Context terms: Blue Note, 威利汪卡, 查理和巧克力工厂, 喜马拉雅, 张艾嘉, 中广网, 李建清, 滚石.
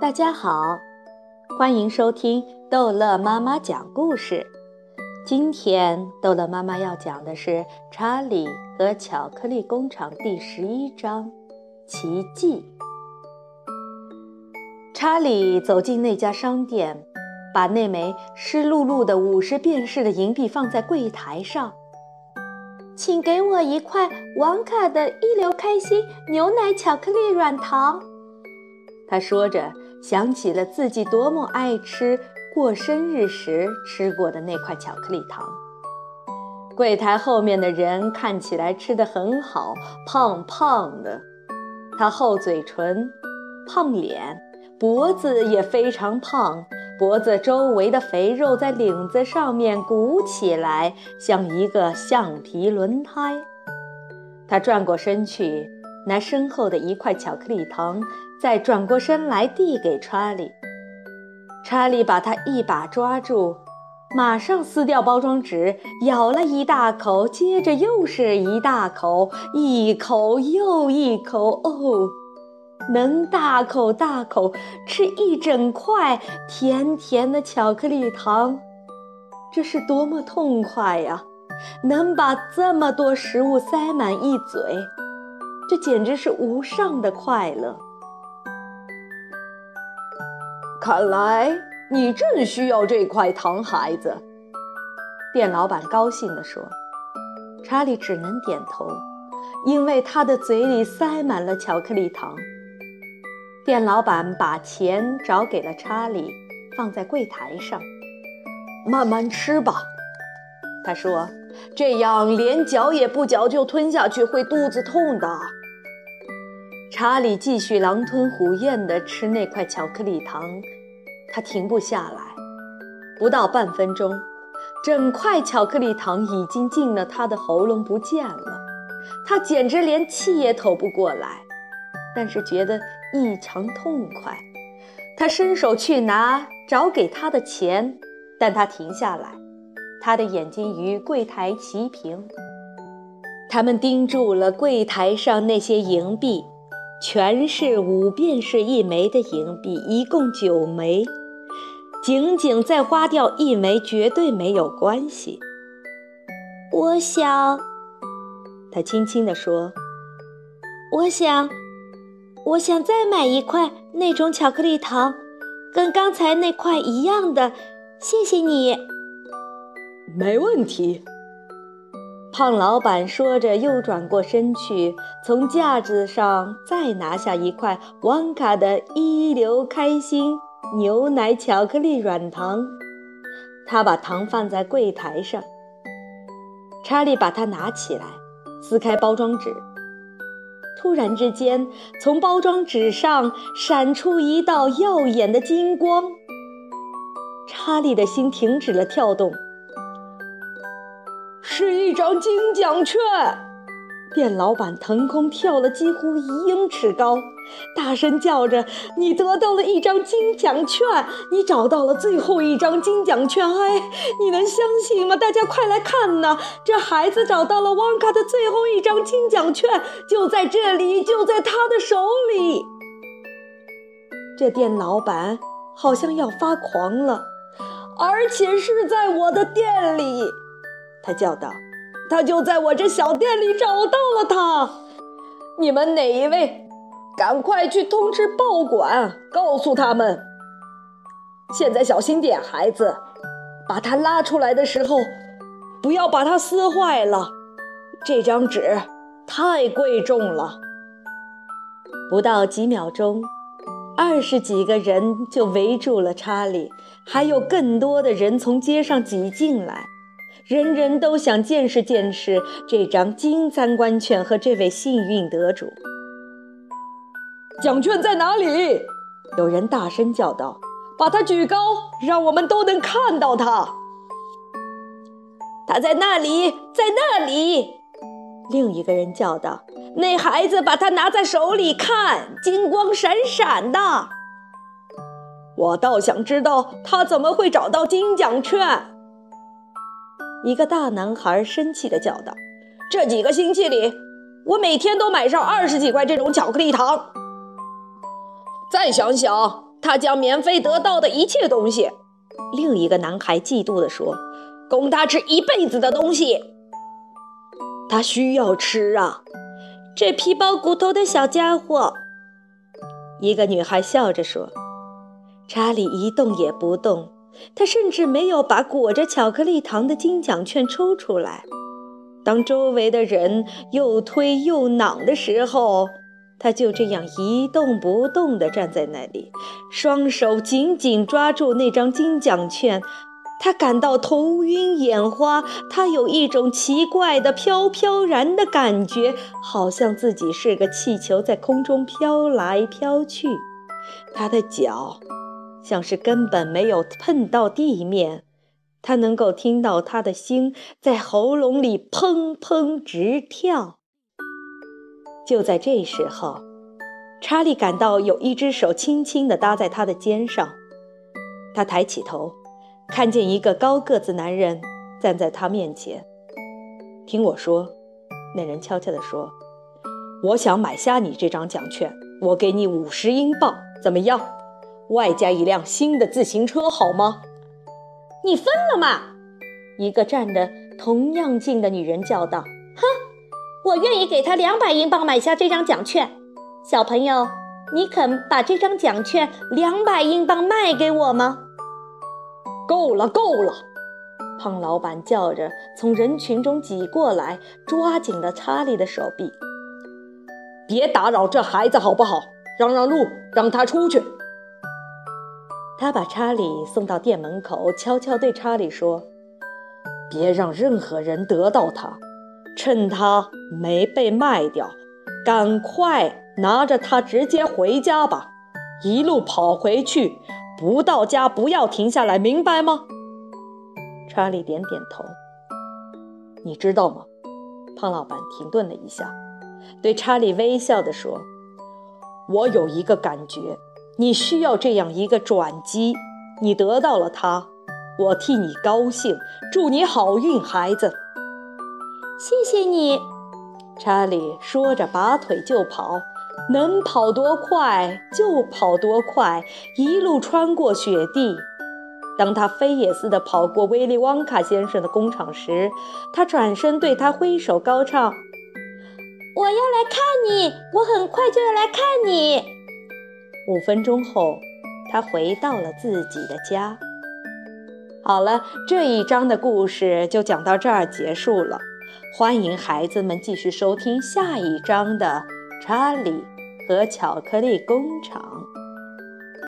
大家好，欢迎收听逗乐妈妈讲故事。今天逗乐妈妈要讲的是《查理和巧克力工厂》第11章《奇迹》。查理走进那家商店，把那枚湿漉漉的50便士的银币放在柜台上。请给我一块王卡的一流开心牛奶巧克力软糖。他说着，想起了自己多么爱吃过生日时吃过的那块巧克力糖。柜台后面的人看起来吃得很好，胖胖的，他厚嘴唇，胖脸，脖子也非常胖，脖子周围的肥肉在领子上面鼓起来，像一个橡皮轮胎。他转过身去拿身后的一块巧克力糖，再转过身来递给查理。查理把他一把抓住，马上撕掉包装纸，咬了一大口，接着又是一大口，一口又一口，哦，能大口大口吃一整块甜甜的巧克力糖，这是多么痛快呀！能把这么多食物塞满一嘴，这简直是无上的快乐。看来你正需要这块糖，孩子，店老板高兴地说。查理只能点头，因为他的嘴里塞满了巧克力糖。店老板把钱找给了查理，放在柜台上。慢慢吃吧，他说，这样连嚼也不嚼就吞下去会肚子痛的。查理继续狼吞虎咽地吃那块巧克力糖，他停不下来。不到半分钟，整块巧克力糖已经进了他的喉咙不见了，他简直连气也透不过来，但是觉得异常痛快。他伸手去拿找给他的钱，但他停下来，他的眼睛与柜台齐平。他们盯住了柜台上那些银币，全是5便士一枚的银币，一共9枚，仅仅再花掉1枚绝对没有关系。我想，他轻轻地说，我想再买一块那种巧克力糖，跟刚才那块一样的，谢谢你。没问题。胖老板说着，又转过身去，从架子上再拿下一块旺卡的一流开心牛奶巧克力软糖。他把糖放在柜台上，查理把它拿起来，撕开包装纸。突然之间，从包装纸上闪出一道耀眼的金光，查理的心停止了跳动。是一张金奖券！店老板腾空跳了几乎1英尺高，大声叫着，你得到了一张金奖券，你找到了最后一张金奖券，哎，你能相信吗？大家快来看呐，这孩子找到了旺卡的最后一张金奖券，就在这里，就在他的手里。这店老板好像要发狂了，而且是在我的店里，他叫道，他就在我这小店里找到了他。你们哪一位赶快去通知报馆，告诉他们，现在小心点，孩子，把他拉出来的时候不要把他撕坏了，这张纸太贵重了。不到几秒钟，20几个人就围住了查理，还有更多的人从街上挤进来，人人都想见识见识这张金参观券和这位幸运得主。奖券在哪里？有人大声叫道，把它举高，让我们都能看到它。它在那里，在那里，另一个人叫道，那孩子把它拿在手里看，金光闪闪的。我倒想知道他怎么会找到金奖券。一个大男孩生气地叫道，这几个星期里，我每天都买上20几块这种巧克力糖。再想想，他将免费得到的一切东西。”另一个男孩嫉妒地说：“供他吃一辈子的东西。”他需要吃啊，这皮包骨头的小家伙。一个女孩笑着说。查理一动也不动，他甚至没有把裹着巧克力糖的金奖券抽出来。当周围的人又推又搡的时候，他就这样一动不动地站在那里，双手紧紧抓住那张金奖券。他感到头晕眼花，他有一种奇怪的飘飘然的感觉，好像自己是个气球在空中飘来飘去。他的脚像是根本没有碰到地面，他能够听到他的心在喉咙里砰砰直跳。就在这时候，查理感到有一只手轻轻地搭在他的肩上，他抬起头，看见一个高个子男人站在他面前。“听我说，”那人悄悄地说，“我想买下你这张奖券，我给你50英镑，怎么样？外加一辆新的自行车，好吗？”“你疯了吗？”一个站得同样近的女人叫道。“哼，我愿意给他200英镑买下这张奖券。小朋友，你肯把这张奖券200英镑卖给我吗？”“够了，够了！”胖老板叫着，从人群中挤过来，抓紧了查理的手臂。“别打扰这孩子好不好？让路，让他出去。”他把查理送到店门口，悄悄对查理说：“别让任何人得到他，趁他没被卖掉，赶快拿着他直接回家吧，一路跑回去。不到家不要停下来，明白吗？”查理点点头。“你知道吗？”胖老板停顿了一下，对查理微笑地说：“我有一个感觉，你需要这样一个转机。你得到了它，我替你高兴，祝你好运，孩子。”“谢谢你。”查理说着拔腿就跑。能跑多快就跑多快，一路穿过雪地。当他飞也似的跑过威利汪卡先生的工厂时，他转身对他挥手高唱：“我要来看你，我很快就要来看你。”5分钟后，他回到了自己的家。好了，这一章的故事就讲到这儿结束了。欢迎孩子们继续收听下一章的《查理和巧克力工厂》。